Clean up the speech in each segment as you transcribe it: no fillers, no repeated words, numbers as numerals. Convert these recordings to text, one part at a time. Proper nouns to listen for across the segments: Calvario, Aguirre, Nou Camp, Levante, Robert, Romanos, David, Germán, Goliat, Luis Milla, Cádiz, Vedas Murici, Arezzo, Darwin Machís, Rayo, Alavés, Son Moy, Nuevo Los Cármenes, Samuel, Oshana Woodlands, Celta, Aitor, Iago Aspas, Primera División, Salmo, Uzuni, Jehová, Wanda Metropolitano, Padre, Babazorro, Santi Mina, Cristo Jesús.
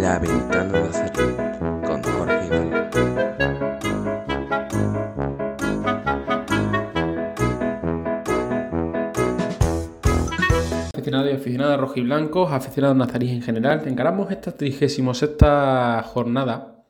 La Ventana Nazarí con Jorge. Aficionados y aficionadas rojiblancos, aficionados nazaríes en general, encaramos esta 36ª jornada.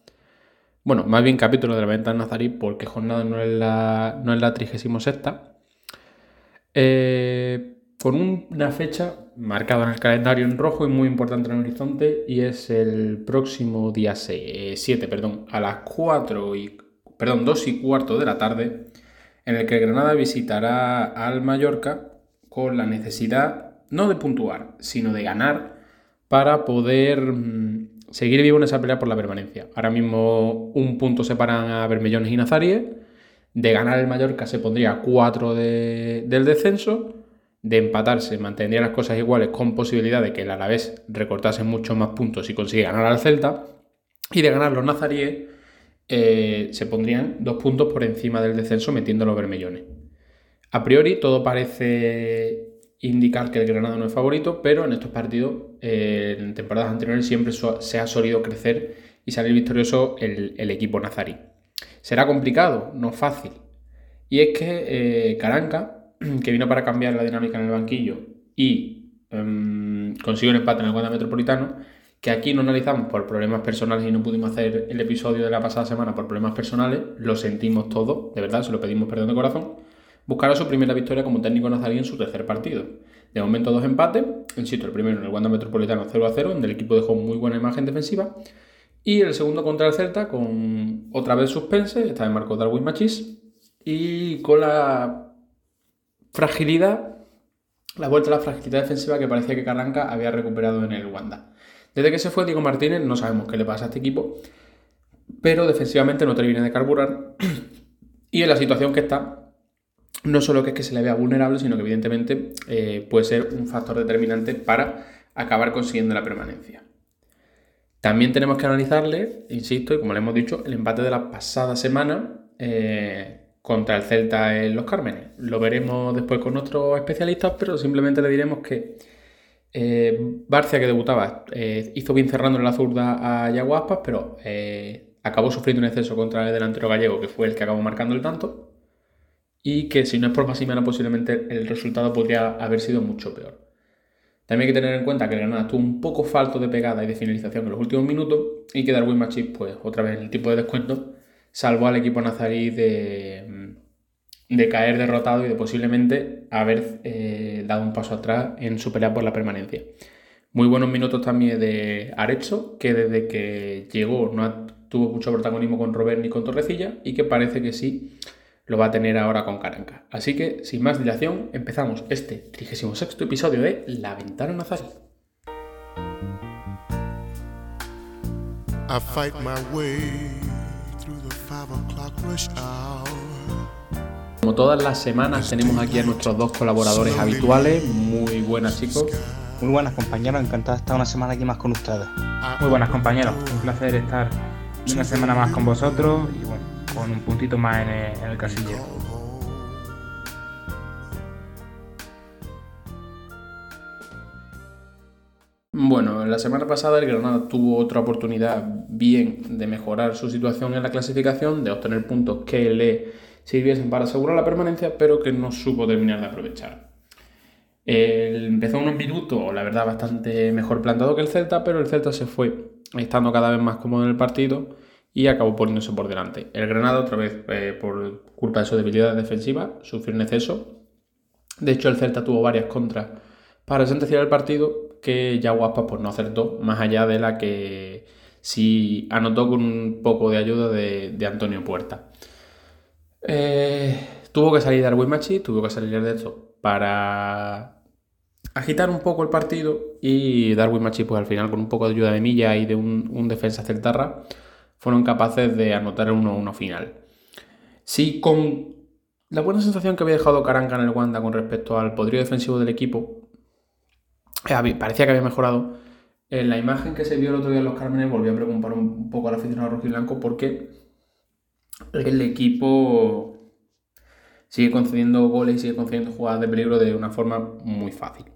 Bueno, más bien capítulo de La Ventana Nazarí, porque jornada no es la 36ª. Con una fecha marcada en el calendario en rojo y muy importante en el horizonte, y es el próximo día 7, a las 2:15 de la tarde, en el que el Granada visitará al Mallorca con la necesidad no de puntuar, sino de ganar para poder seguir vivo en esa pelea por la permanencia. Ahora mismo un punto separan a Bermellones y Nazarí. De ganar el Mallorca se pondría a 4 del descenso. De empatarse mantendría las cosas iguales, con posibilidad de que el Alavés recortase muchos más puntos si consigue ganar al Celta, y de ganar los nazaríes se pondrían 2 puntos por encima del descenso, metiendo los Bermellones. A priori todo parece indicar que el Granada no es favorito, pero en estos partidos en temporadas anteriores siempre se ha solido crecer y salir victorioso el equipo nazarí. Será complicado, no fácil, y es que Karanka, que vino para cambiar la dinámica en el banquillo y consiguió un empate en el Wanda Metropolitano, que aquí no analizamos por problemas personales y no pudimos hacer el episodio de la pasada semana por problemas personales, lo sentimos todo, de verdad, se lo pedimos perdón de corazón. Buscará su primera victoria como técnico nazarí en su tercer partido. De momento 2 empates, insisto, el primero en el Wanda Metropolitano 0-0, donde el equipo dejó muy buena imagen defensiva, y el segundo contra el Celta con otra vez suspense, esta vez marcó Darwin Machís, y con la fragilidad, la vuelta a la fragilidad defensiva que parecía que Karanka había recuperado en el Wanda. Desde que se fue Diego Martínez no sabemos qué le pasa a este equipo, pero defensivamente no termina de carburar, y en la situación que está, no solo que es que se le vea vulnerable, sino que evidentemente puede ser un factor determinante para acabar consiguiendo la permanencia. También tenemos que analizarle, insisto, y como le hemos dicho, el empate de la pasada semana contra el Celta en Los Cármenes. Lo veremos después con otros especialistas, pero simplemente le diremos que Barcia, que debutaba, hizo bien cerrando en la zurda a Iago Aspas, pero acabó sufriendo un exceso contra el delantero gallego, que fue el que acabó marcando el tanto, y que si no es por Massimiano posiblemente el resultado podría haber sido mucho peor. También hay que tener en cuenta que el Granada estuvo un poco falto de pegada y de finalización en los últimos minutos, y que Darwin Machís, pues otra vez en el tipo de descuento, salvó al equipo nazarí de caer derrotado y de posiblemente haber dado un paso atrás en su pelea por la permanencia. Muy buenos minutos también de Arezzo, que desde que llegó no tuvo mucho protagonismo con Robert ni con Torrecilla, y que parece que sí lo va a tener ahora con Karanka. Así que, sin más dilación, empezamos este 36º episodio de La Ventana Nazarí. I fight my way. Como todas las semanas tenemos aquí a nuestros 2 colaboradores habituales. Muy buenas, chicos. Muy buenas, compañeros, encantado de estar una semana aquí más con ustedes. Muy buenas, compañeros, un placer estar una semana más con vosotros, y bueno, con un puntito más en el casillero. Bueno, la semana pasada el Granada tuvo otra oportunidad bien de mejorar su situación en la clasificación, de obtener puntos que le sirviesen para asegurar la permanencia, pero que no supo terminar de aprovechar. Empezó unos minutos, la verdad, bastante mejor plantado que el Celta, pero el Celta se fue estando cada vez más cómodo en el partido y acabó poniéndose por delante. El Granada, otra vez, por culpa de sus debilidades defensivas, sufrió un exceso. De hecho, el Celta tuvo varias contras para sentenciar el partido, que Iago Aspas pues no acertó, más allá de la que sí anotó con un poco de ayuda de Antonio Puerta. Tuvo que salir Darwin Machís, tuvo que salir Arezzo para agitar un poco el partido, y Darwin Machís pues al final, con un poco de ayuda de Milla y de un defensa celtarra, fueron capaces de anotar el 1-1 final. Sí, con la buena sensación que había dejado Karanka en el Wanda con respecto al poderío defensivo del equipo, parecía que había mejorado. En la imagen que se vio el otro día en Los Cármenes volvió a preocupar un poco al aficionado rojiblanco, porque el equipo sigue concediendo goles y sigue concediendo jugadas de peligro de una forma muy fácil.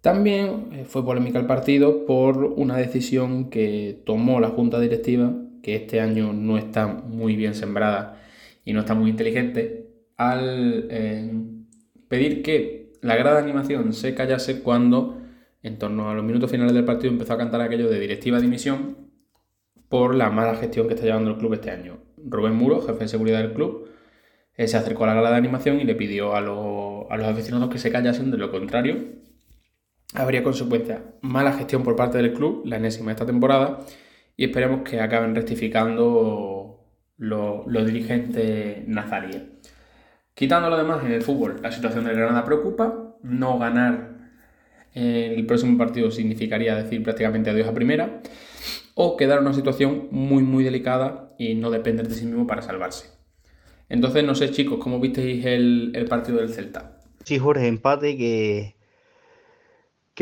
También fue polémica el partido por una decisión que tomó la Junta Directiva, que este año no está muy bien sembrada y no está muy inteligente, al pedir que la grada de animación se callase cuando, en torno a los minutos finales del partido, empezó a cantar aquello de directiva de dimisión por la mala gestión que está llevando el club este año. Rubén Muro, jefe de seguridad del club, se acercó a la grada de animación y le pidió a los aficionados que se callasen, de lo contrario habría consecuencias. Mala gestión por parte del club, la enésima esta temporada, y esperemos que acaben rectificando los dirigentes nazaríes. Quitando lo demás, en el fútbol la situación del Granada preocupa. No ganar el próximo partido significaría decir prácticamente adiós a primera, o quedar en una situación muy muy delicada y no depender de sí mismo para salvarse. Entonces, no sé, chicos, ¿cómo visteis el partido del Celta? Sí, Jorge, empate que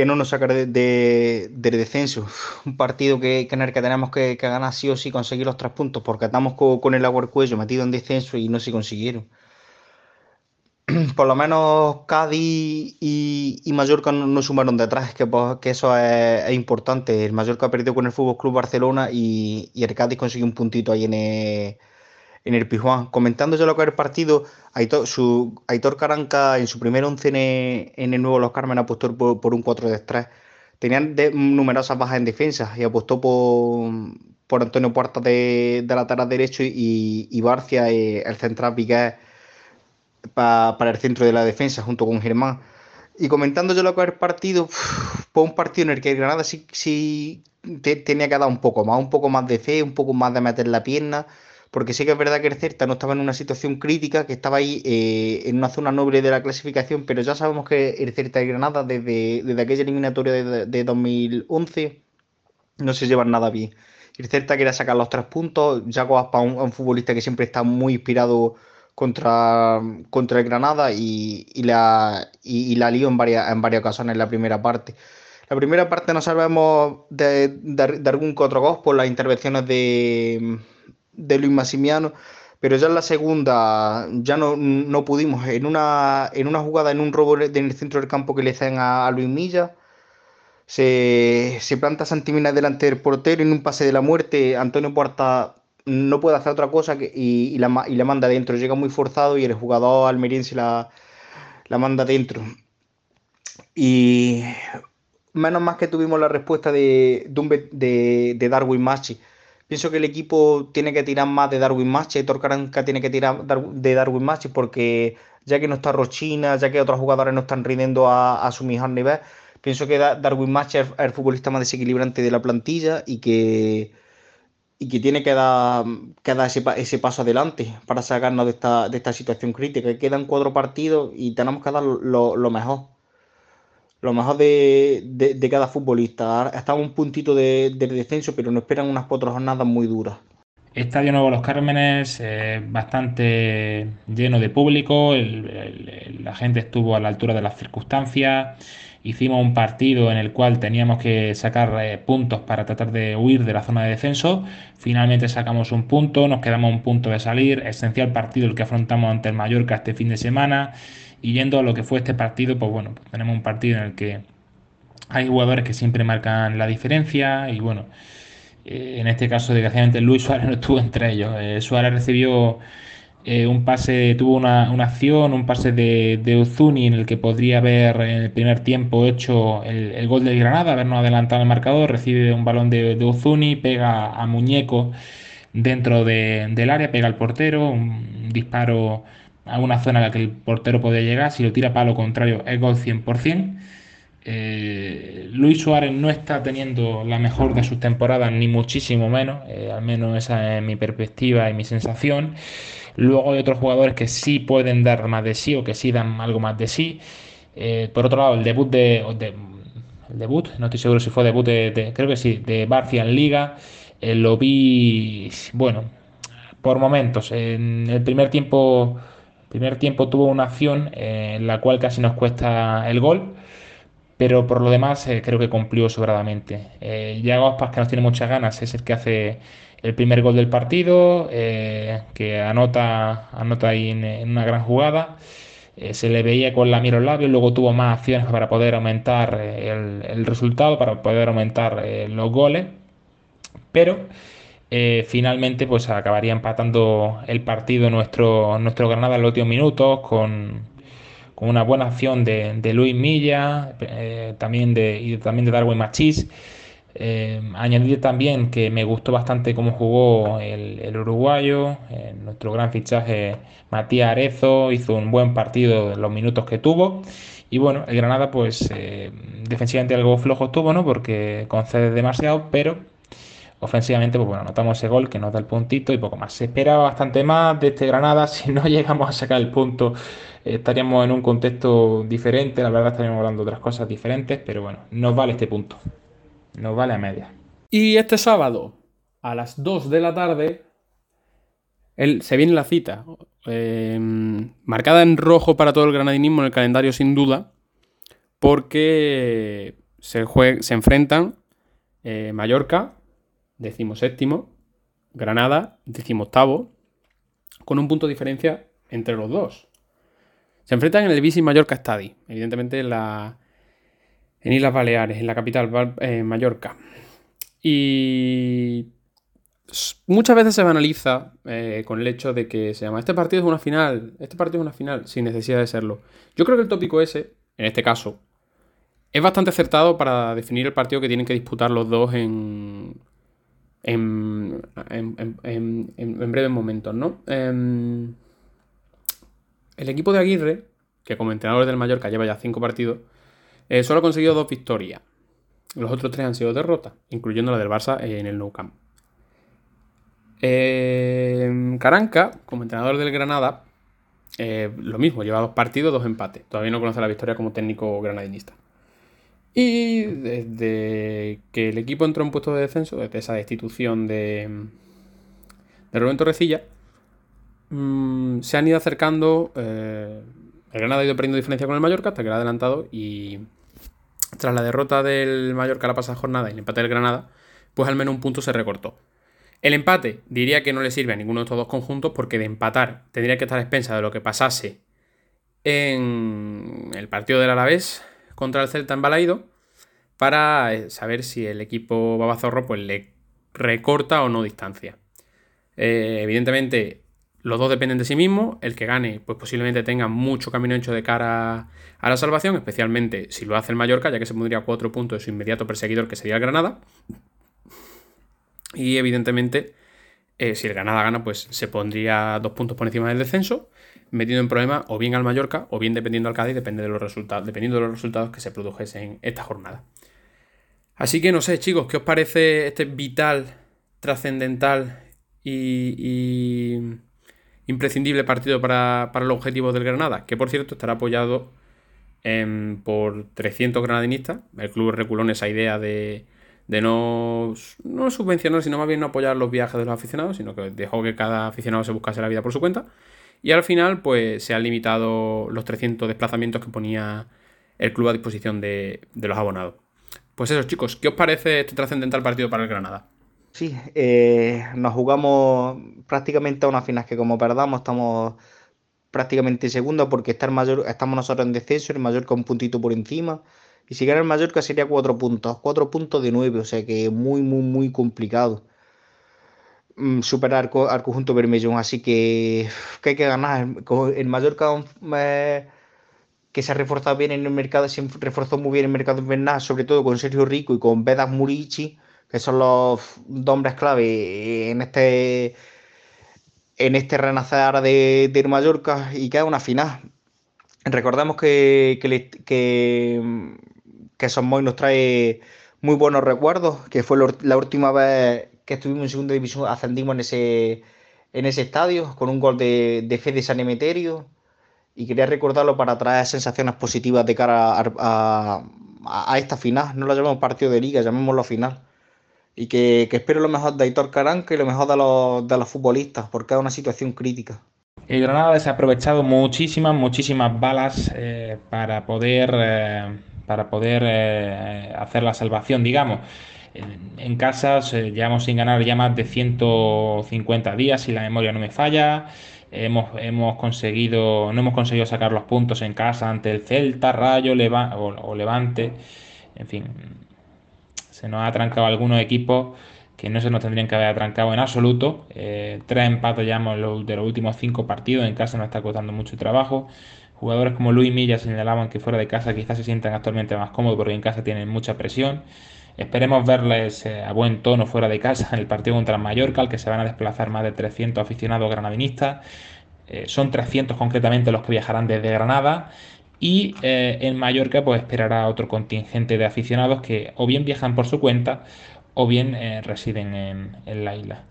no nos saca del descenso. Un partido en el que tenemos que ganar sí o sí, conseguir los 3 puntos, porque estamos con el agua al cuello, metido en descenso, y no se consiguieron. Por lo menos Cádiz y Mallorca no sumaron detrás, que eso es importante. El Mallorca perdió con el Fútbol Club Barcelona y el Cádiz consiguió un puntito ahí en el Pijuán. Comentando ya lo que era el partido, Aitor Karanka en su primer 11 en el Nuevo Los Cármenes apostó por un 4-3. Tenían numerosas bajas en defensa y apostó por Antonio Puerta de lateral derecho y Barcia, el central Piqué, para el centro de la defensa junto con Germán. Y comentando yo lo que era el partido, fue un partido en el que el Granada sí tenía que dar un poco más de fe, un poco más de meter la pierna, porque sí que es verdad que el Celta no estaba en una situación crítica, que estaba ahí en una zona noble de la clasificación, pero ya sabemos que el Celta y Granada desde aquella eliminatoria de 2011 no se llevan nada bien. El Celta quería sacar los 3 puntos, Iago Aspas, un futbolista que siempre está muy inspirado contra el Granada, y la lió en varias ocasiones en la primera parte. La primera parte nos salvamos de algún que otro gol por las intervenciones de Luis Massimiano, pero ya en la segunda ya no pudimos. En una jugada, en un robo en el centro del campo que le hacen a Luis Milla, se planta Santi Mina delante del portero, en un pase de la muerte Antonio Puerta no puede hacer otra cosa y la manda dentro. Llega muy forzado y el jugador almeriense la manda dentro, y menos más que tuvimos la respuesta de Darwin Machís. Pienso que el equipo tiene que tirar más de Darwin Machís, Aitor Karanka tiene que tirar de Darwin Machís, porque ya que no está Rochina, ya que otros jugadores no están rindiendo a su mejor nivel, pienso que Darwin Machís es el futbolista más desequilibrante de la plantilla y que tiene que dar ese paso adelante para sacarnos de esta situación crítica. Quedan 4 partidos y tenemos que dar lo mejor. Lo mejor de cada futbolista. Está un puntito del descenso, pero nos esperan unas 4 jornadas muy duras. Estadio Nuevo Los Cármenes, bastante lleno de público. La gente estuvo a la altura de las circunstancias. Hicimos un partido en el cual teníamos que sacar puntos para tratar de huir de la zona de descenso. Finalmente sacamos un punto, nos quedamos un punto de salir. Esencial partido el que afrontamos ante el Mallorca este fin de semana. Y yendo a lo que fue este partido, pues tenemos un partido en el que hay jugadores que siempre marcan la diferencia. Y bueno, en este caso, desgraciadamente, Luis Suárez no estuvo entre ellos. Suárez recibió un pase, tuvo una acción, un pase de Uzuni en el que podría haber en el primer tiempo hecho el gol del Granada, habernos adelantado el marcador. Recibe un balón de Uzuni, pega a Muñeco dentro del área, pega al portero, un disparo a una zona a la que el portero podía llegar. Si lo tira para lo contrario, es gol 100%. Luis Suárez no está teniendo la mejor de sus temporadas, ni muchísimo menos. Al menos esa es mi perspectiva y mi sensación. Luego hay otros jugadores que sí pueden dar más de sí, o que sí dan algo más de sí. Por otro lado, el debut, no estoy seguro si fue debut, creo que sí, de Barcia en Liga. Lo vi, bueno, por momentos. En el primer tiempo tuvo una acción en la cual casi nos cuesta el gol, pero por lo demás creo que cumplió sobradamente. Iago Aspas, que nos tiene muchas ganas, es el que hace el primer gol del partido, que anota ahí en una gran jugada. Se le veía con la mira en los labios, luego tuvo más acciones para poder aumentar el resultado, para poder aumentar los goles, pero finalmente pues acabaría empatando el partido nuestro Granada en los últimos minutos con una buena acción de Luis Milla, también de Darwin Machís. Añadir también que me gustó bastante cómo jugó el uruguayo, nuestro gran fichaje Matías Arezzo hizo un buen partido en los minutos que tuvo. Y bueno, el Granada pues defensivamente algo flojo estuvo, ¿no? Porque concede demasiado, pero ofensivamente pues bueno, anotamos ese gol que nos da el puntito y poco más. Se esperaba bastante más de este Granada. Si no llegamos a sacar el punto estaríamos en un contexto diferente, la verdad estaríamos hablando de otras cosas diferentes, pero bueno, nos vale este punto. Nos vale a media. Y este sábado, a las 2 de la tarde, se viene la cita. Marcada en rojo para todo el granadinismo en el calendario, sin duda, porque se enfrentan Mallorca, 17º, Granada, 18º, con un punto de diferencia entre los dos. Se enfrentan en el Visit Mallorca Stadium. Evidentemente, en Islas Baleares, en la capital, Mallorca. Y muchas veces se banaliza con el hecho de que se llama este partido es una final, sin necesidad de serlo. Yo creo que el tópico ese, en este caso, es bastante acertado para definir el partido que tienen que disputar los dos en breves momentos, ¿no? El equipo de Aguirre, que como entrenador del Mallorca lleva ya 5 partidos, solo ha conseguido 2 victorias. Los otros 3 han sido derrotas, incluyendo la del Barça en el Nou Camp. Karanka, como entrenador del Granada, lo mismo, lleva 2 partidos, 2 empates. Todavía no conoce la victoria como técnico granadinista. Y desde que el equipo entró en puesto de descenso, desde esa destitución de Rubén Torrecilla, se han ido acercando. El Granada ha ido perdiendo diferencia con el Mallorca hasta que lo ha adelantado, y tras la derrota del Mallorca la pasada jornada y el empate del Granada, pues al menos un punto se recortó. El empate diría que no le sirve a ninguno de estos dos conjuntos, porque de empatar tendría que estar a expensas de lo que pasase en el partido del Alavés contra el Celta en Balaido, para saber si el equipo babazorro pues le recorta o no distancia. Evidentemente, los dos dependen de sí mismos. El que gane pues posiblemente tenga mucho camino hecho de cara a la salvación, especialmente si lo hace el Mallorca, ya que se pondría 4 puntos de su inmediato perseguidor, que sería el Granada. Y evidentemente, si el Granada gana, pues se pondría 2 puntos por encima del descenso, metiendo en problema o bien al Mallorca o bien dependiendo al Cádiz, dependiendo de los resultados que se produjesen esta jornada. Así que no sé, chicos, ¿qué os parece este vital, trascendental y imprescindible partido para los objetivos del Granada, que por cierto estará apoyado por 300 granadinistas? El club reculó esa idea de no subvencionar, sino más bien no apoyar los viajes de los aficionados, sino que dejó que cada aficionado se buscase la vida por su cuenta, y al final pues se han limitado los 300 desplazamientos que ponía el club a disposición de los abonados. Pues eso, chicos, ¿qué os parece este trascendental partido para el Granada? Sí, nos jugamos prácticamente a una final que, como perdamos, estamos prácticamente segundos, porque estamos nosotros en descenso, el Mallorca un puntito por encima, y si gana el Mallorca sería 4 puntos de 9, o sea que muy, muy, muy complicado superar al conjunto Bermellones. Así que hay que ganar. El Mallorca, que se ha reforzado bien en el mercado, se reforzó muy bien en el mercado invernal, sobre todo con Sergio Rico y con Vedas Murici, que son los 2 hombres clave en este renacer de Mallorca, y que es una final. Recordemos que Son Moy nos trae muy buenos recuerdos, que fue la última vez que estuvimos en segunda división, ascendimos en ese estadio con un gol de Fede Sanemeterio, y quería recordarlo para traer sensaciones positivas de cara a esta final. No lo llamamos partido de liga, llamémoslo final. Y que espero lo mejor de Aitor Karanka y lo mejor de los futbolistas, porque es una situación crítica. El Granada se ha aprovechado muchísimas balas para poder hacer la salvación, digamos. En casa llevamos sin ganar ya más de 150 días, si la memoria no me falla. No hemos conseguido sacar los puntos en casa ante el Celta, Rayo o Levante. En fin, se nos ha atrancado algunos equipos que no se nos tendrían que haber atrancado en absoluto. 3 empates ya de los últimos 5 partidos. En casa nos está costando mucho trabajo. Jugadores como Luis Milla señalaban que fuera de casa quizás se sientan actualmente más cómodos porque en casa tienen mucha presión. Esperemos verles a buen tono fuera de casa en el partido contra el Mallorca, al que se van a desplazar más de 300 aficionados granadinistas. Son 300 concretamente los que viajarán desde Granada. Y en Mallorca pues esperará otro contingente de aficionados que o bien viajan por su cuenta o bien residen en la isla.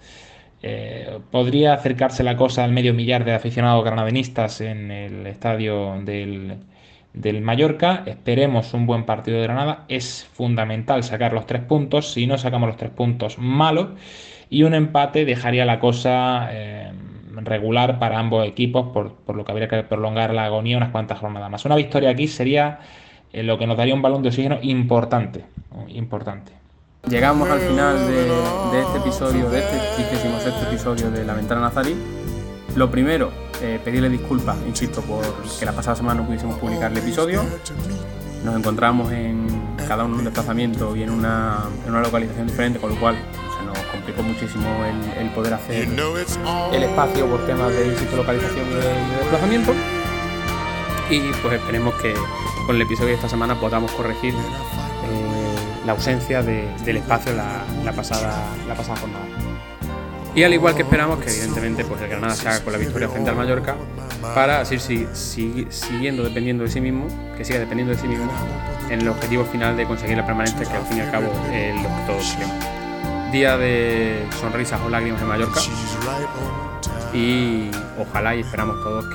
Podría acercarse la cosa al medio millar de aficionados granadinistas en el estadio del Mallorca. Esperemos un buen partido de Granada. Es fundamental sacar los 3 puntos. Si no sacamos los 3 puntos, malos, y un empate dejaría la cosa regular para ambos equipos, por lo que habría que prolongar la agonía unas cuantas jornadas más. Una victoria aquí sería lo que nos daría un balón de oxígeno importante. Llegamos al final de este episodio, de este 36º episodio de La Ventana Nazarí. Lo primero, pedirle disculpas, insisto, porque la pasada semana no pudiésemos publicar el episodio. Nos encontramos en cada uno un desplazamiento y en una localización diferente, con lo cual se nos complicó muchísimo el poder hacer el espacio por temas de, insisto, localización y desplazamiento. Y pues esperemos que con el episodio de esta semana podamos corregir la ausencia del espacio la pasada jornada. Y al igual que esperamos que evidentemente pues el Granada se haga con la victoria frente al Mallorca, para así siga dependiendo de sí mismo en el objetivo final de conseguir la permanencia, que al fin y al cabo es lo que todos queremos. Día de sonrisas o lágrimas en Mallorca, y ojalá y esperamos todos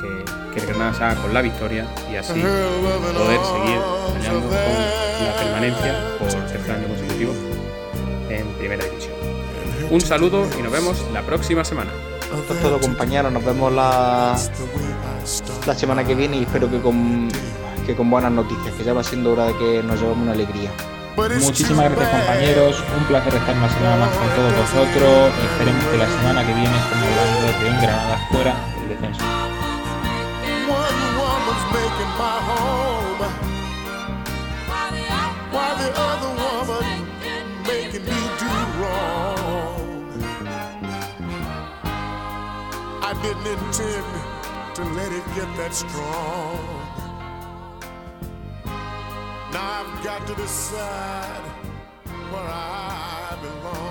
que el Granada se haga con la victoria y así poder seguir soñando con la permanencia por 3 años consecutivos en primera división. Un saludo y nos vemos la próxima semana. Esto es todo, compañeros, nos vemos la semana que viene y espero que con buenas noticias, que ya va siendo hora de que nos llevemos una alegría. Muchísimas gracias, compañeros, un placer estar una semana más con todos vosotros. Esperemos que la semana que viene estemos hablando de un Granada fuera del descenso. I didn't intend to let it get that strong. Now I've got to decide where I belong.